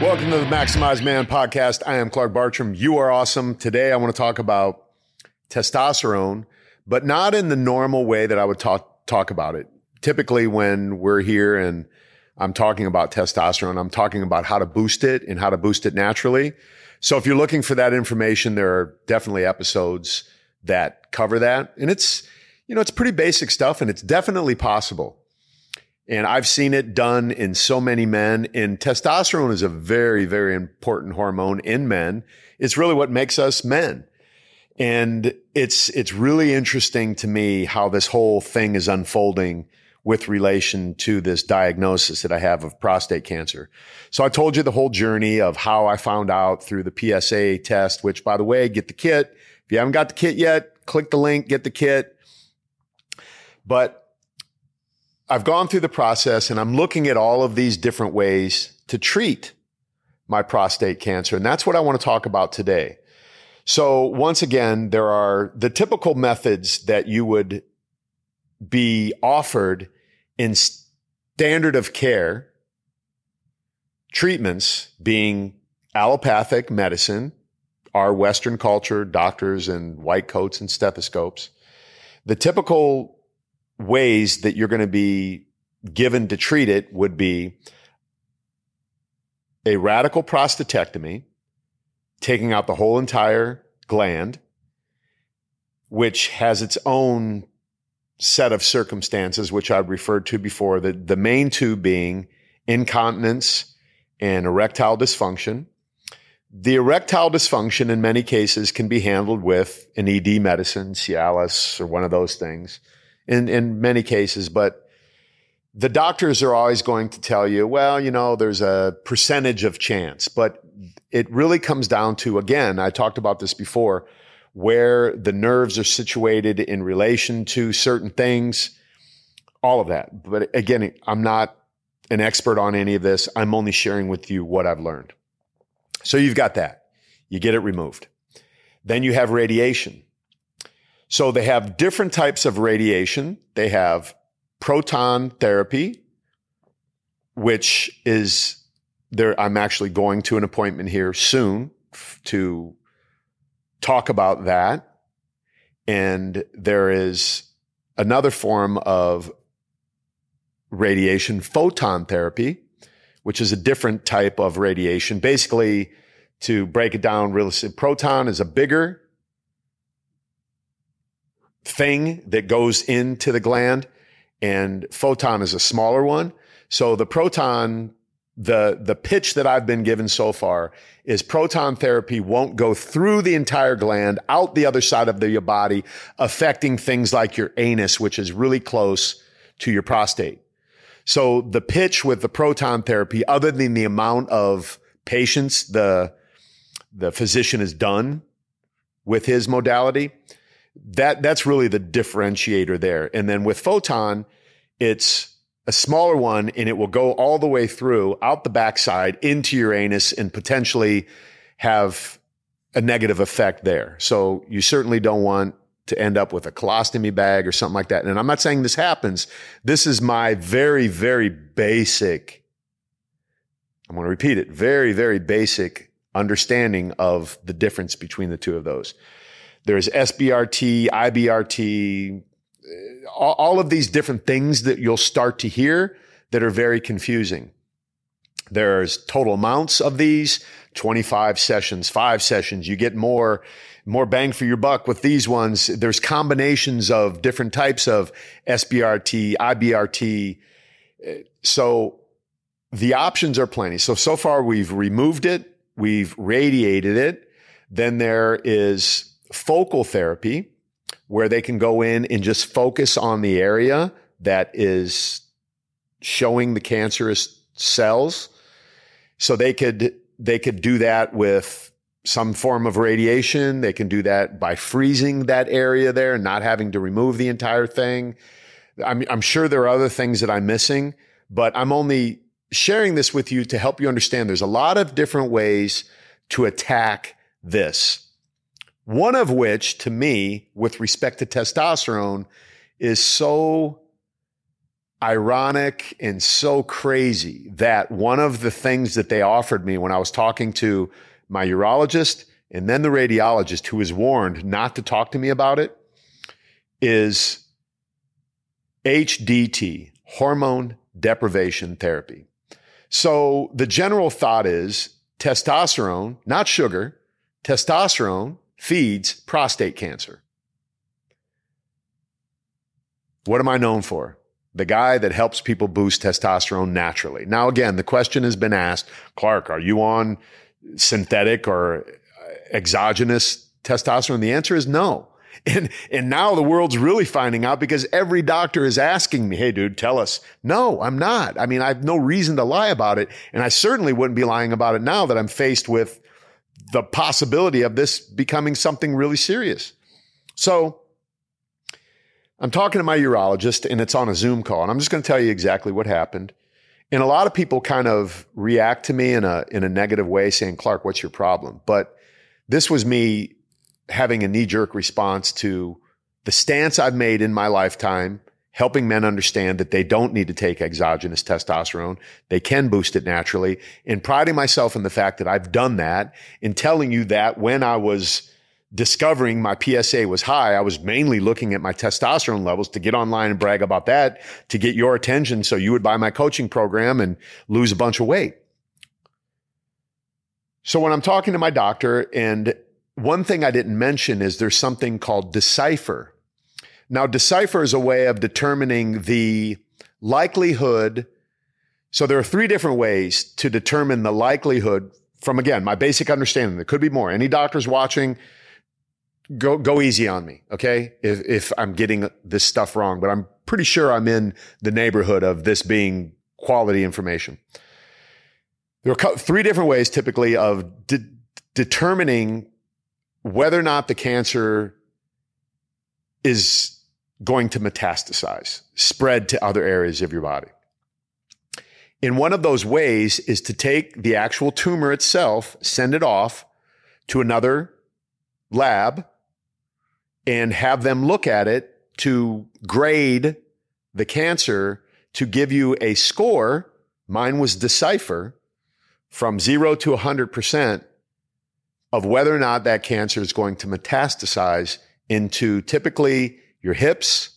Welcome to the Maximized Man Podcast. I am Clark Bartram. You are awesome. Today I want to talk about testosterone, but not in the normal way that I would talk about it. Typically when we're here and I'm talking about testosterone, I'm talking about how to boost it and how to boost it naturally. So if you're looking for that information, there are definitely episodes that cover that. And it's, you know, it's pretty basic stuff and it's definitely possible. And I've seen it done in so many men. And testosterone is a very, very important hormone in men. It's really what makes us men. And it's really interesting to me how this whole thing is unfolding with relation to this diagnosis that I have of prostate cancer. So I told you the whole journey of how I found out through the PSA test, which, by the way, get the kit. If you haven't got the kit yet, click the link, get the kit. But I've gone through the process and I'm looking at all of these different ways to treat my prostate cancer. And that's what I want to talk about today. So once again, there are the typical methods that you would be offered in standard of care treatments being allopathic medicine, our Western culture, doctors in white coats and stethoscopes. The typical ways that you're going to be given to treat it would be a radical prostatectomy, taking out the whole entire gland, which has its own set of circumstances, which I've referred to before, the main two being incontinence and erectile dysfunction. The erectile dysfunction in many cases can be handled with an ED medicine, Cialis, or one of those things. In many cases, but the doctors are always going to tell you, well, you know, there's a percentage of chance, but it really comes down to, again, I talked about this before, where the nerves are situated in relation to certain things, all of that. But again, I'm not an expert on any of this. I'm only sharing with you what I've learned. So you've got that. You get it removed. Then you have radiation. So they have different types of radiation. They have proton therapy, which is there. I'm actually going to an appointment here soon to talk about that. And there is another form of radiation, photon therapy, which is a different type of radiation. Basically, to break it down real estate, proton is a bigger thing that goes into the gland, and photon is a smaller one. So the proton, the pitch that I've been given so far is proton therapy won't go through the entire gland, out the other side of your body, affecting things like your anus, which is really close to your prostate. So the pitch with the proton therapy, other than the amount of patients the physician has done with his modality, that's really the differentiator there. And then with photon, it's a smaller one and it will go all the way through, out the backside, into your anus and potentially have a negative effect there. So you certainly don't want to end up with a colostomy bag or something like that. And I'm not saying this happens. This is my very, very basic, I'm going to repeat it, very, very basic understanding of the difference between the two of those. There's SBRT, IBRT, all of these different things that you'll start to hear that are very confusing. There's total amounts of these, 25 sessions, 5 sessions. You get more bang for your buck with these ones. There's combinations of different types of SBRT, IBRT. So the options are plenty. So far we've removed it. We've radiated it. Then there is focal therapy, where they can go in and just focus on the area that is showing the cancerous cells. So they could do that with some form of radiation. They can do that by freezing that area there and not having to remove the entire thing. I'm sure there are other things that I'm missing, but I'm only sharing this with you to help you understand there's a lot of different ways to attack this. One of which, to me, with respect to testosterone, is so ironic and so crazy that one of the things that they offered me when I was talking to my urologist and then the radiologist, who was warned not to talk to me about it, is HDT, hormone deprivation therapy. So the general thought is testosterone, not sugar, testosterone feeds prostate cancer. What am I known for? The guy that helps people boost testosterone naturally. Now, again, the question has been asked, Clark, are you on synthetic or exogenous testosterone? The answer is no. And now the world's really finding out, because every doctor is asking me, hey, dude, tell us. No, I'm not. I mean, I have no reason to lie about it. And I certainly wouldn't be lying about it now that I'm faced with the possibility of this becoming something really serious. So I'm talking to my urologist, and it's on a Zoom call, and I'm just going to tell you exactly what happened. And a lot of people kind of react to me in a negative way, saying, Clark, what's your problem? But this was me having a knee-jerk response to the stance I've made in my lifetime, helping men understand that they don't need to take exogenous testosterone. They can boost it naturally, and priding myself in the fact that I've done that, and telling you that when I was discovering my PSA was high, I was mainly looking at my testosterone levels to get online and brag about that, to get your attention so you would buy my coaching program and lose a bunch of weight. So when I'm talking to my doctor, and one thing I didn't mention is there's something called Decipher. Now, Decipher is a way of determining the likelihood. So there are three different ways to determine the likelihood from, again, my basic understanding. There could be more. Any doctors watching, go easy on me, okay, if I'm getting this stuff wrong. But I'm pretty sure I'm in the neighborhood of this being quality information. There are three different ways typically of determining whether or not the cancer is going to metastasize, spread to other areas of your body. And one of those ways is to take the actual tumor itself, send it off to another lab, and have them look at it to grade the cancer to give you a score. Mine was Decipher, from 0 to 100%. Of whether or not that cancer is going to metastasize into typically your hips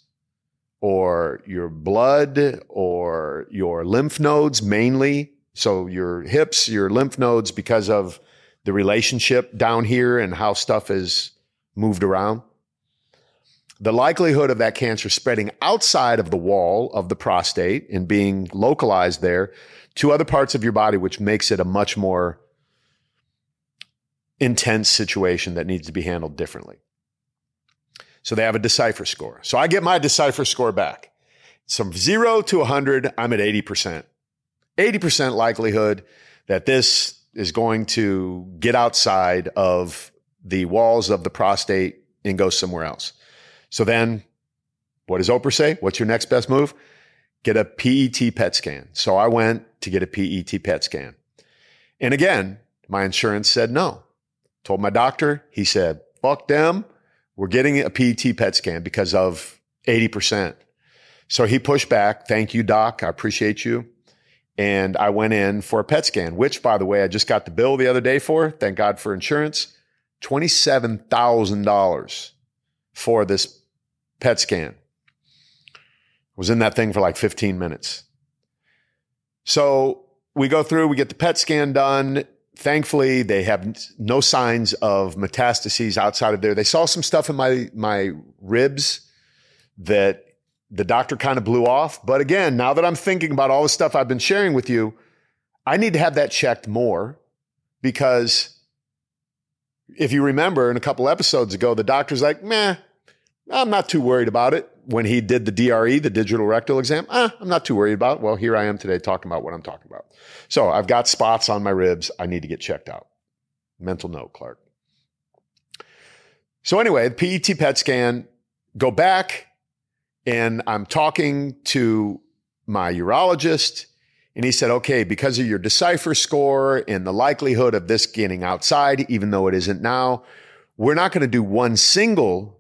or your blood or your lymph nodes mainly. So your hips, your lymph nodes, because of the relationship down here and how stuff is moved around. The likelihood of that cancer spreading outside of the wall of the prostate and being localized there to other parts of your body, which makes it a much more intense situation that needs to be handled differently. So they have a Decipher score. So I get my Decipher score back. So from 0 to 100, I'm at 80%. 80% likelihood that this is going to get outside of the walls of the prostate and go somewhere else. So then what does Oprah say? What's your next best move? Get a PET PET scan. So I went to get a PET PET scan. And again, my insurance said no. Told my doctor, he said, fuck them. We're getting a PET PET scan because of 80%. So he pushed back. Thank you, doc. I appreciate you. And I went in for a PET scan, which, by the way, I just got the bill the other day for, thank God for insurance, $27,000 for this PET scan. I was in that thing for like 15 minutes. So we go through, we get the PET scan done. Thankfully, they have no signs of metastases outside of there. They saw some stuff in my ribs that the doctor kind of blew off. But again, now that I'm thinking about all the stuff I've been sharing with you, I need to have that checked more, because if you remember in a couple episodes ago, the doctor's like, meh, I'm not too worried about it. When he did the DRE, the digital rectal exam, I'm not too worried about it. Well, here I am today talking about what I'm talking about. So I've got spots on my ribs. I need to get checked out. Mental note, Clark. So anyway, the PET PET scan, go back, and I'm talking to my urologist, and he said, okay, because of your Decipher score and the likelihood of this getting outside, even though it isn't now, we're not going to do one single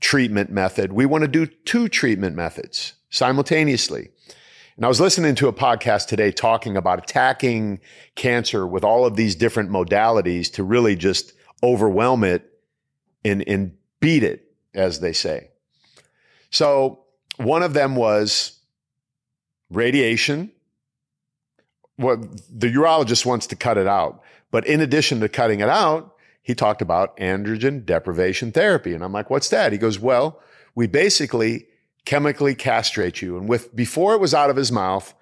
treatment method. We want to do two treatment methods. simultaneously. And I was listening to a podcast today talking about attacking cancer with all of these different modalities to really just overwhelm it and beat it, as they say. So one of them was radiation. Well, the urologist wants to cut it out. But in addition to cutting it out, he talked about androgen deprivation therapy. And I'm like, what's that? He goes, well, we basically chemically castrate you. And before it was out of his mouth,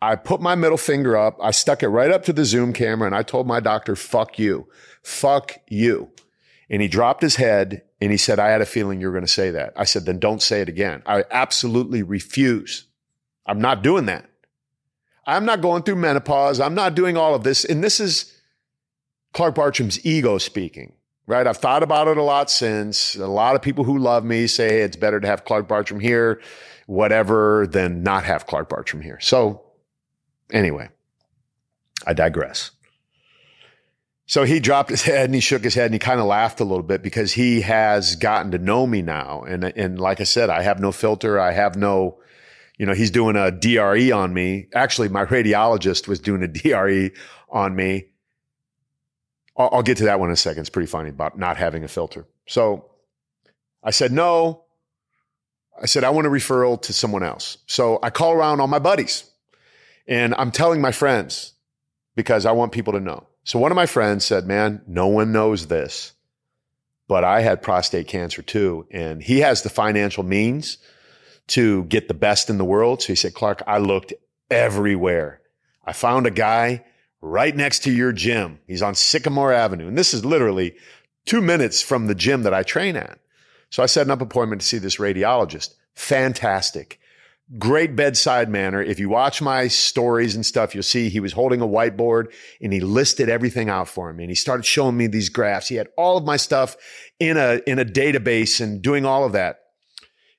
I put my middle finger up. I stuck it right up to the Zoom camera and I told my doctor, fuck you, fuck you. And he dropped his head and he said, I had a feeling you were going to say that. I said, then don't say it again. I absolutely refuse. I'm not doing that. I'm not going through menopause. I'm not doing all of this. And this is Clark Bartram's ego speaking, right? I've thought about it a lot since. A lot of people who love me say, hey, it's better to have Clark Bartram here, whatever, than not have Clark Bartram here. So anyway, I digress. So he dropped his head and he shook his head and he kind of laughed a little bit because he has gotten to know me now. And like I said, I have no filter. I have no, you know, he's doing a DRE on me. Actually, my radiologist was doing a DRE on me. I'll get to that one in a second. It's pretty funny about not having a filter. So I said, no. I said, I want a referral to someone else. So I call around all my buddies and I'm telling my friends because I want people to know. So one of my friends said, man, no one knows this, but I had prostate cancer too. And he has the financial means to get the best in the world. So he said, Clark, I looked everywhere. I found a guy right next to your gym. He's on Sycamore Avenue. And this is literally 2 minutes from the gym that I train at. So I set up an appointment to see this radiologist. Fantastic. Great bedside manner. If you watch my stories and stuff, you'll see he was holding a whiteboard and he listed everything out for me. And he started showing me these graphs. He had all of my stuff in a database and doing all of that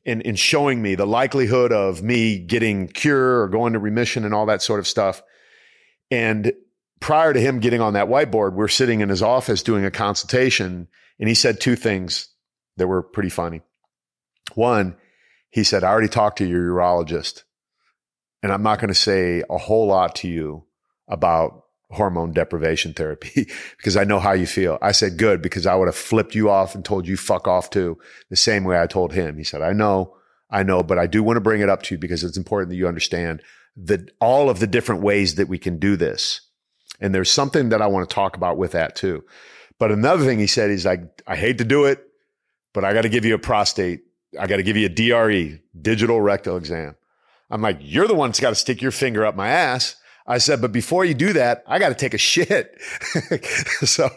and showing me the likelihood of me getting cure or going to remission and all that sort of stuff. And prior to him getting on that whiteboard, we're sitting in his office doing a consultation, and he said two things that were pretty funny. One, he said, I already talked to your urologist, and I'm not going to say a whole lot to you about hormone deprivation therapy because I know how you feel. I said, good, because I would have flipped you off and told you fuck off too, the same way I told him. He said, I know, but I do want to bring it up to you because it's important that you understand all of the different ways that we can do this. And there's something that I want to talk about with that too. But another thing he said is like, I hate to do it, but I got to give you a prostate. I got to give you a DRE, digital rectal exam. I'm like, you're the one that's got to stick your finger up my ass. I said, but before you do that, I got to take a shit. So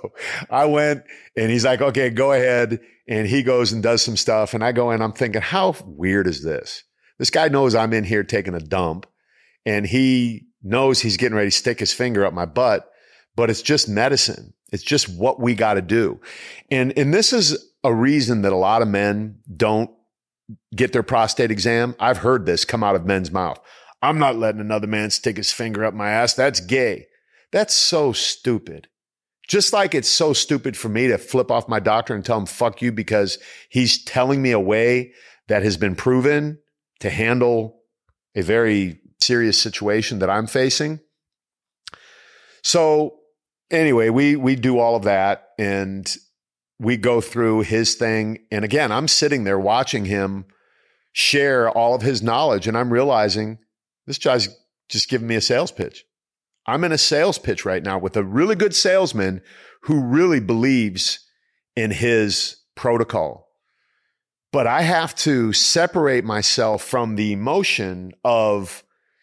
I went and he's like, okay, go ahead. And he goes and does some stuff. And I go in, I'm thinking, how weird is this? This guy knows I'm in here taking a dump. And he knows he's getting ready to stick his finger up my butt, but it's just medicine. It's just what we got to do. And this is a reason that a lot of men don't get their prostate exam. I've heard this come out of men's mouth. I'm not letting another man stick his finger up my ass. That's gay. That's so stupid. Just like it's so stupid for me to flip off my doctor and tell him, fuck you, because he's telling me a way that has been proven to handle a very serious situation that I'm facing. So anyway, we do all of that and we go through his thing. And again, I'm sitting there watching him share all of his knowledge. And I'm realizing this guy's just giving me a sales pitch. I'm in a sales pitch right now with a really good salesman who really believes in his protocol. But I have to separate myself from the emotion of,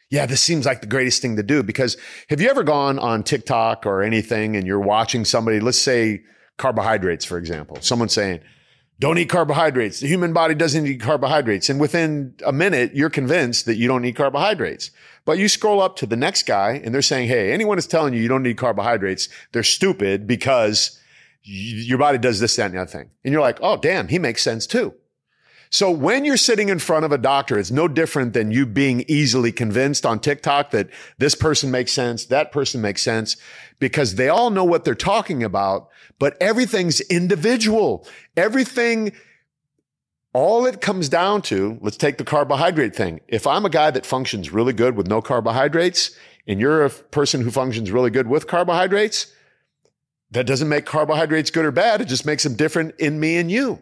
yeah, this seems like the greatest thing to do. Because have you ever gone on TikTok or anything and you're watching somebody, let's say carbohydrates, for example, someone saying, don't eat carbohydrates. The human body doesn't eat carbohydrates. And within a minute, you're convinced that you don't need carbohydrates. But you scroll up to the next guy and they're saying, hey, anyone is telling you you don't need carbohydrates, they're stupid because your body does this, that, and the other thing. And you're like, oh, damn, he makes sense too. So when you're sitting in front of a doctor, it's no different than you being easily convinced on TikTok that this person makes sense, that person makes sense, because they all know what they're talking about, but everything's individual. Everything All it comes down to, let's take the carbohydrate thing. If I'm a guy that functions really good with no carbohydrates and you're a person who functions really good with carbohydrates, that doesn't make carbohydrates good or bad. It just makes them different in me and you.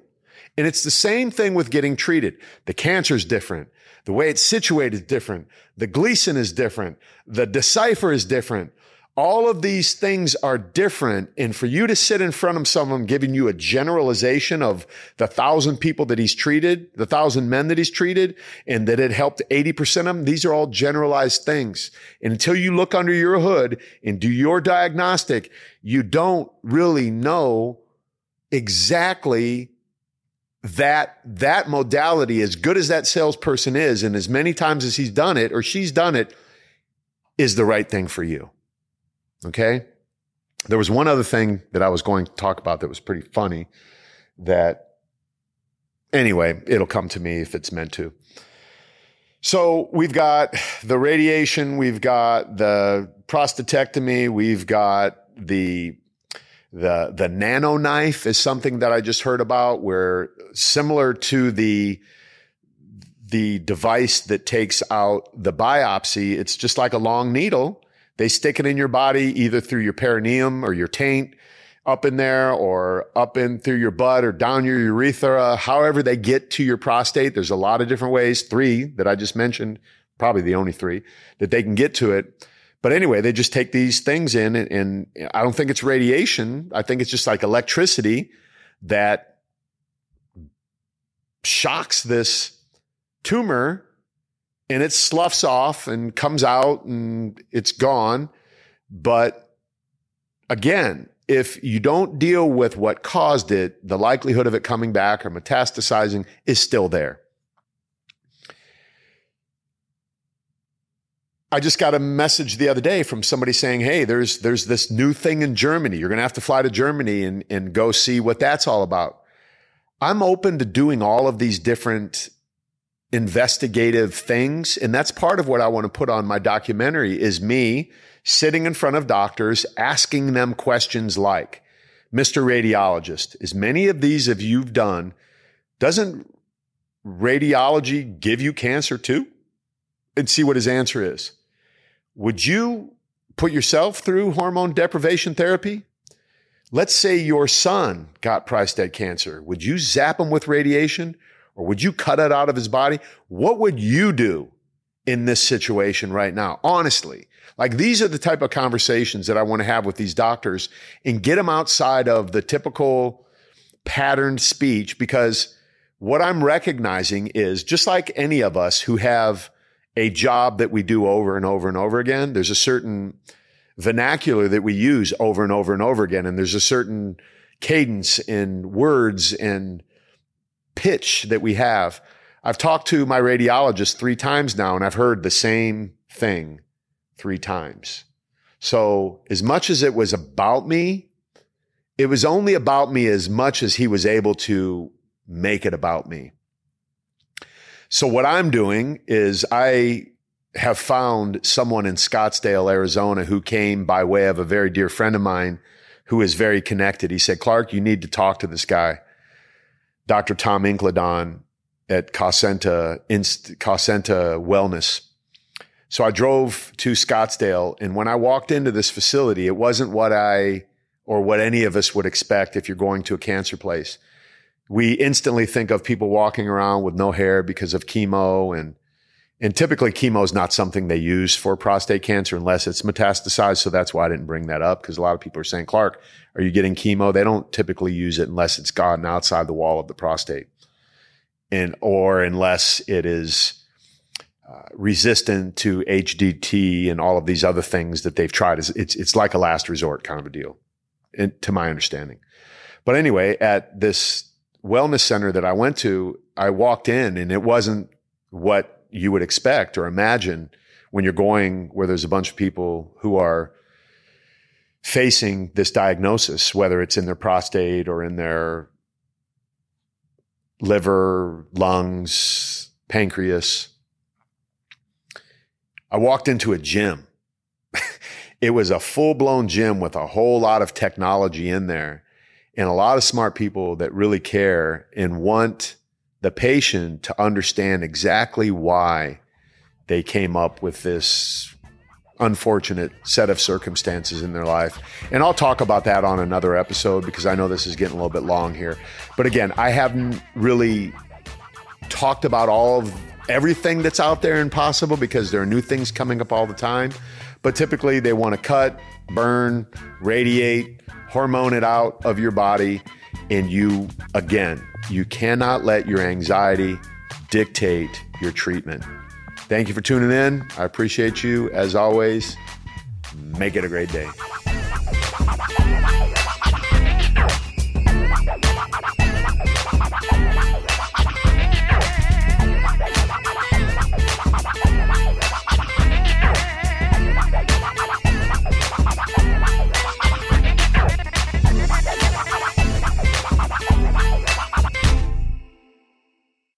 And it's the same thing with getting treated. The cancer's different. The way it's situated is different. The Gleason is different. The Decipher is different. All of these things are different. And for you to sit in front of someone giving you a generalization of the 1,000 people that he's treated, the 1,000 men that he's treated, and that it helped 80% of them, these are all generalized things. And until you look under your hood and do your diagnostic, you don't really know exactly that modality, as good as that salesperson is, and as many times as he's done it or she's done it, is the right thing for you. Okay? There was one other thing that I was going to talk about that was pretty funny that, anyway, it'll come to me if it's meant to. So we've got the radiation, we've got the prostatectomy, we've got the nano knife is something that I just heard about, where similar to the device that takes out the biopsy, it's just like a long needle. They stick it in your body, either through your perineum or your taint, up in there, or up in through your butt or down your urethra, however they get to your prostate. There's a lot of different ways, 3 that I just mentioned, probably the only 3 that they can get to it. But anyway, they just take these things in, and I don't think it's radiation. I think it's just like electricity that shocks this tumor and it sloughs off and comes out and it's gone. But again, if you don't deal with what caused it, the likelihood of it coming back or metastasizing is still there. I just got a message the other day from somebody saying, hey, there's this new thing in Germany. You're going to have to fly to Germany and go see what that's all about. I'm open to doing all of these different investigative things. And that's part of what I want to put on my documentary, is me sitting in front of doctors, asking them questions like, Mr. Radiologist, as many of these of you've done, doesn't radiology give you cancer too? And see what his answer is. Would you put yourself through hormone deprivation therapy? Let's say your son got prostate cancer. Would you zap him with radiation, or would you cut it out of his body? What would you do in this situation right now? Honestly, like, these are the type of conversations that I want to have with these doctors and get them outside of the typical patterned speech, because what I'm recognizing is, just like any of us who have a job that we do over and over and over again, there's a certain vernacular that we use over and over and over again. And there's a certain cadence in words and pitch that we have. I've talked to my radiologist 3 times now, and I've heard the same thing 3 times. So as much as it was about me, it was only about me as much as he was able to make it about me. So what I'm doing is, I have found someone in Scottsdale, Arizona, who came by way of a very dear friend of mine who is very connected. He said, Clark, you need to talk to this guy, Dr. Tom Incladon at Cosenta Wellness. So I drove to Scottsdale, and when I walked into this facility, it wasn't what I or what any of us would expect if you're going to a cancer place. We instantly think of people walking around with no hair because of chemo, and typically chemo is not something they use for prostate cancer unless it's metastasized. So that's why I didn't bring that up, because a lot of people are saying, Clark, are you getting chemo? They don't typically use it unless it's gotten outside the wall of the prostate, and or unless it is resistant to HDT and all of these other things that they've tried. It's like a last resort kind of a deal, to my understanding. But anyway, at this wellness center that I went to, I walked in, and it wasn't what you would expect or imagine when you're going where there's a bunch of people who are facing this diagnosis, whether it's in their prostate or in their liver, lungs, pancreas. I walked into a gym. It was a full-blown gym with a whole lot of technology in there, and a lot of smart people that really care and want the patient to understand exactly why they came up with this unfortunate set of circumstances in their life. And I'll talk about that on another episode because I know this is getting a little bit long here. But again, I haven't really talked about all of everything that's out there and possible because there are new things coming up all the time. But typically they want to cut, burn, radiate, hormone it out of your body. And you, again, you cannot let your anxiety dictate your treatment. Thank you for tuning in. I appreciate you. As always, make it a great day.